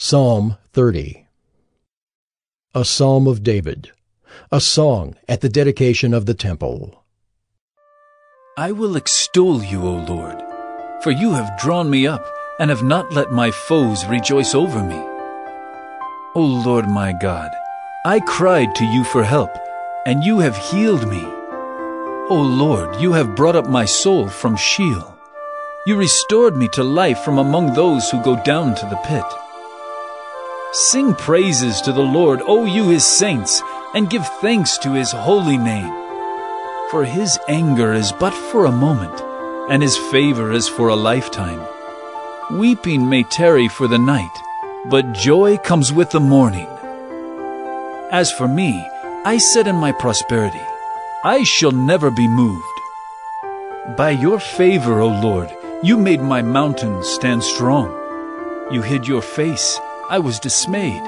Psalm 30. A Psalm of David, a song at the dedication of the temple. I will extol you, O Lord, for you have drawn me up and have not let my foes rejoice over me. O Lord my God, I cried to you for help, and you have healed me. O Lord, you have brought up my soul from Sheol. You restored me to life from among those who go down to the pit. Sing praises to the Lord, O you his saints, and give thanks to his holy name. For his anger is but for a moment, and his favor is for a lifetime. Weeping may tarry for the night, but joy comes with the morning. As for me, I said in my prosperity, I shall never be moved. By your favor, O Lord, you made my mountains stand strong. You hid your face. I was dismayed.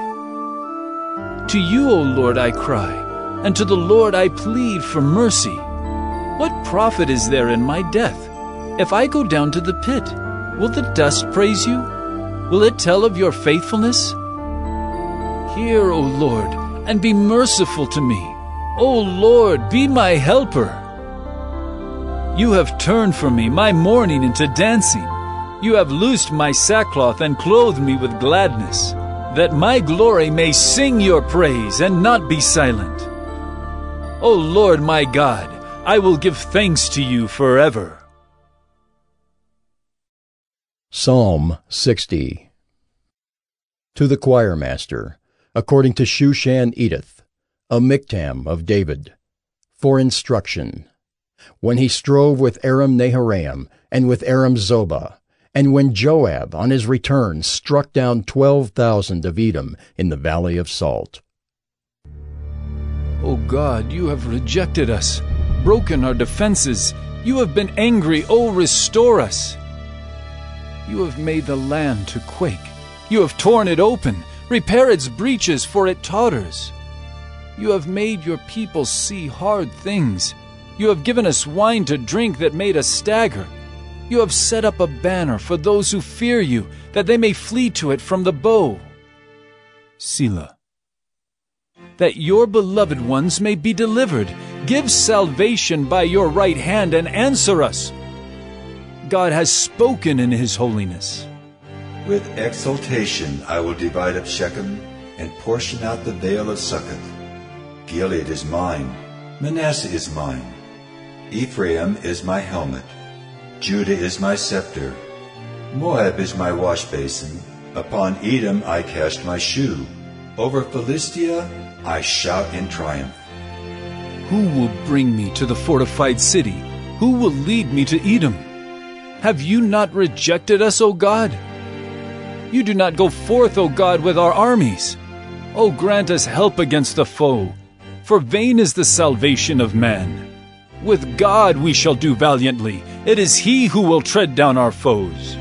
To you, O Lord, I cry, and to the Lord I plead for mercy. What profit is there in my death? If I go down to the pit, will the dust praise you? Will it tell of your faithfulness? Hear, O Lord, and be merciful to me. O Lord, be my helper. You have turned for me my mourning into dancing. You have loosed my sackcloth and clothed me with gladness, that my glory may sing your praise and not be silent. O Lord my God, I will give thanks to you forever. Psalm 60. To the choir master, according to Shushan Edith, a miktam of David, for instruction, when he strove with Aram Naharaim and with Aram Zobah, and when Joab, on his return, struck down 12,000 of Edom in the Valley of Salt. O God, you have rejected us, broken our defenses. You have been angry. O restore us. You have made the land to quake. You have torn it open. Repair its breaches, for it totters. You have made your people see hard things. You have given us wine to drink that made us stagger. You have set up a banner for those who fear you, that they may flee to it from the bow. Selah. That your beloved ones may be delivered. Give salvation by your right hand and answer us. God has spoken in his holiness. With exultation I will divide up Shechem and portion out the vale of Succoth. Gilead is mine. Manasseh is mine. Ephraim is my helmet. Judah is my scepter. Moab is my washbasin. Upon Edom I cast my shoe. Over Philistia I shout in triumph. Who will bring me to the fortified city? Who will lead me to Edom? Have you not rejected us, O God? You do not go forth, O God, with our armies. O grant us help against the foe, for vain is the salvation of man. With God we shall do valiantly. It is he who will tread down our foes.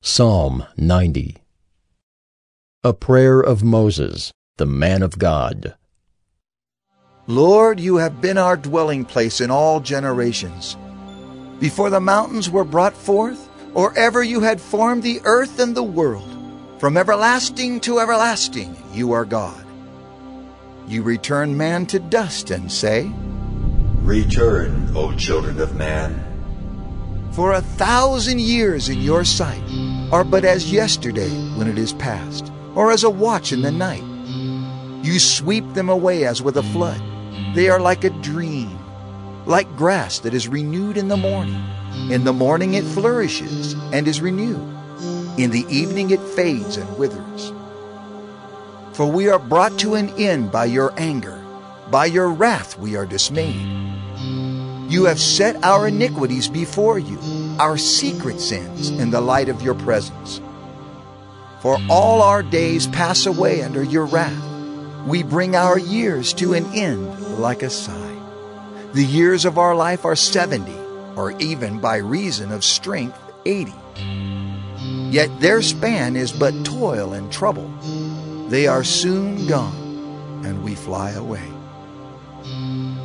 Psalm 90. A prayer of Moses, the man of God. Lord, you have been our dwelling place in all generations. Before the mountains were brought forth, or ever you had formed the earth and the world, from everlasting to everlasting, you are God. You return man to dust and say, Return, O children of man. For 1,000 years in your sight are but as yesterday when it is past, or as a watch in the night. You sweep them away as with a flood. They are like a dream, like grass that is renewed in the morning. In the morning it flourishes and is renewed. In the evening it fades and withers. For we are brought to an end by your anger. By your wrath we are dismayed. You have set our iniquities before you, our secret sins in the light of your presence. For all our days pass away under your wrath. We bring our years to an end like a sigh. The years of our life are 70, or even by reason of strength 80. Yet their span is but toil and trouble. They are soon gone, and we fly away.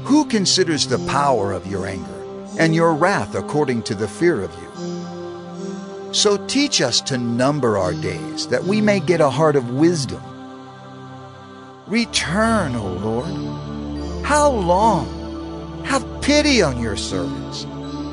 Who considers the power of your anger, and your wrath according to the fear of you. So teach us to number our days, that we may get a heart of wisdom. Return, O Lord. How long? Have pity on your servants.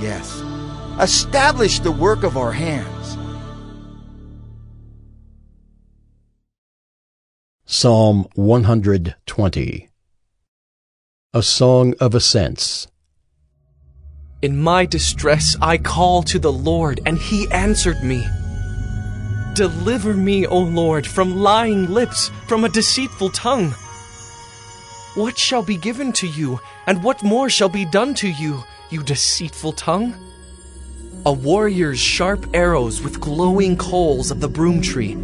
Yes, establish the work of our hands. Psalm 120. A Song of Ascents. In my distress I called to the Lord, and he answered me. Deliver me, O Lord, from lying lips, from a deceitful tongue. What shall be given to you, and what more shall be done to you, you deceitful tongue? A warrior's sharp arrows with glowing coals of the broom tree.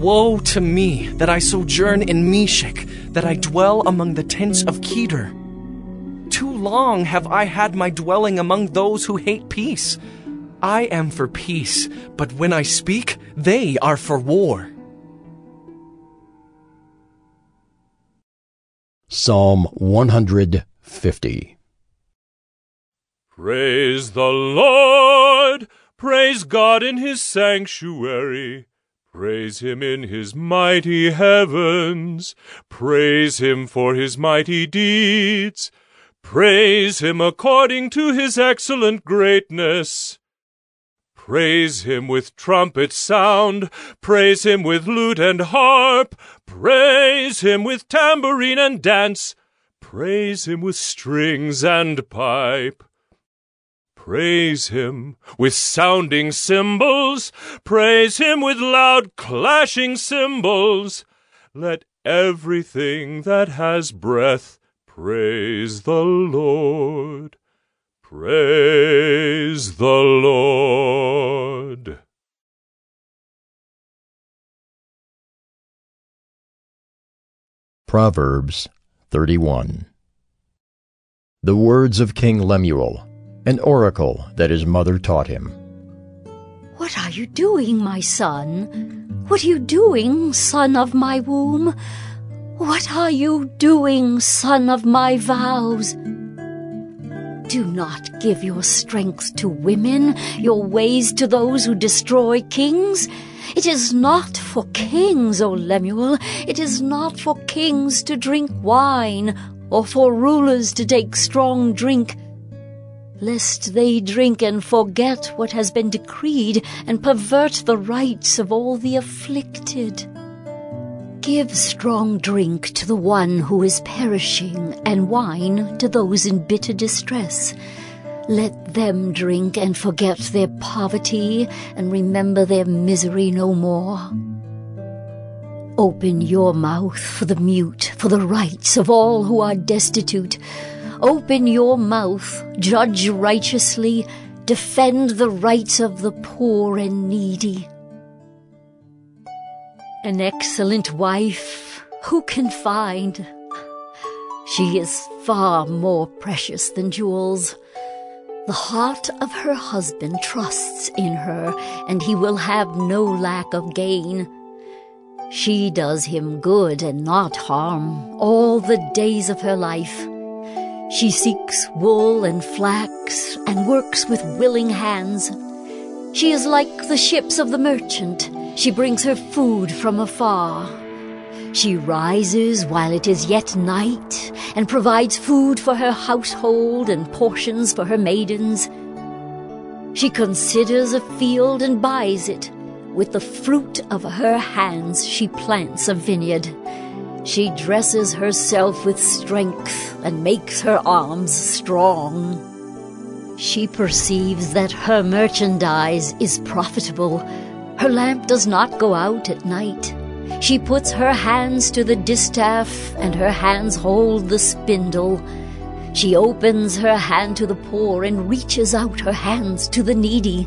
Woe to me that I sojourn in Meshach, that I dwell among the tents of Kedar. Too long have I had my dwelling among those who hate peace. I am for peace, but when I speak, they are for war. Psalm 150. Praise the Lord! Praise God in his sanctuary. Praise him in his mighty heavens. Praise him for his mighty deeds. Praise him according to his excellent greatness. Praise him with trumpet sound. Praise him with lute and harp. Praise him with tambourine and dance. Praise him with strings and pipe. Praise him with sounding cymbals. Praise him with loud clashing cymbals. Let everything that has breath praise the Lord. Praise the Lord. Proverbs 31. The words of King Lemuel, an oracle that his mother taught him. What are you doing, my son? What are you doing, son of my womb? What are you doing, son of my vows? Do not give your strength to women, your ways to those who destroy kings. It is not for kings, O Lemuel, it is not for kings to drink wine, or for rulers to take strong drink, lest they drink and forget what has been decreed and pervert the rights of all the afflicted. Give strong drink to the one who is perishing, and wine to those in bitter distress. Let them drink and forget their poverty, and remember their misery no more. Open your mouth for the mute, for the rights of all who are destitute. Open your mouth, judge righteously, defend the rights of the poor and needy. An excellent wife, who can find? She is far more precious than jewels. The heart of her husband trusts in her, and he will have no lack of gain. She does him good and not harm all the days of her life. She seeks wool and flax, and works with willing hands. She is like the ships of the merchant. She brings her food from afar. She rises while it is yet night, and provides food for her household and portions for her maidens. She considers a field and buys it. With the fruit of her hands she plants a vineyard. She dresses herself with strength and makes her arms strong. She perceives that her merchandise is profitable. Her lamp does not go out at night. She puts her hands to the distaff, and her hands hold the spindle. She opens her hand to the poor and reaches out her hands to the needy.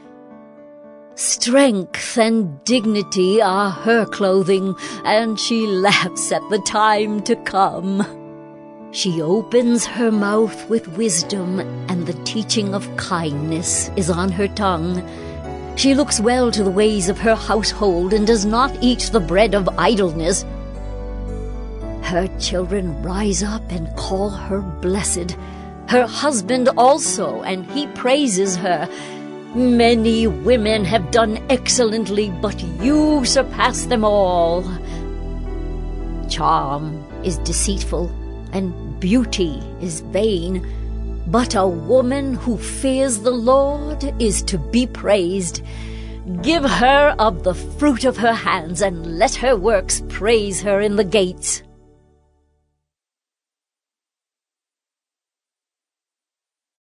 Strength and dignity are her clothing, and she laughs at the time to come. She opens her mouth with wisdom, and the teaching of kindness is on her tongue. She looks well to the ways of her household and does not eat the bread of idleness. Her children rise up and call her blessed, her husband also, and he praises her. Many women have done excellently, but you surpass them all. Charm is deceitful, and beauty is vain, but a woman who fears the Lord is to be praised. Give her of the fruit of her hands, and let her works praise her in the gates.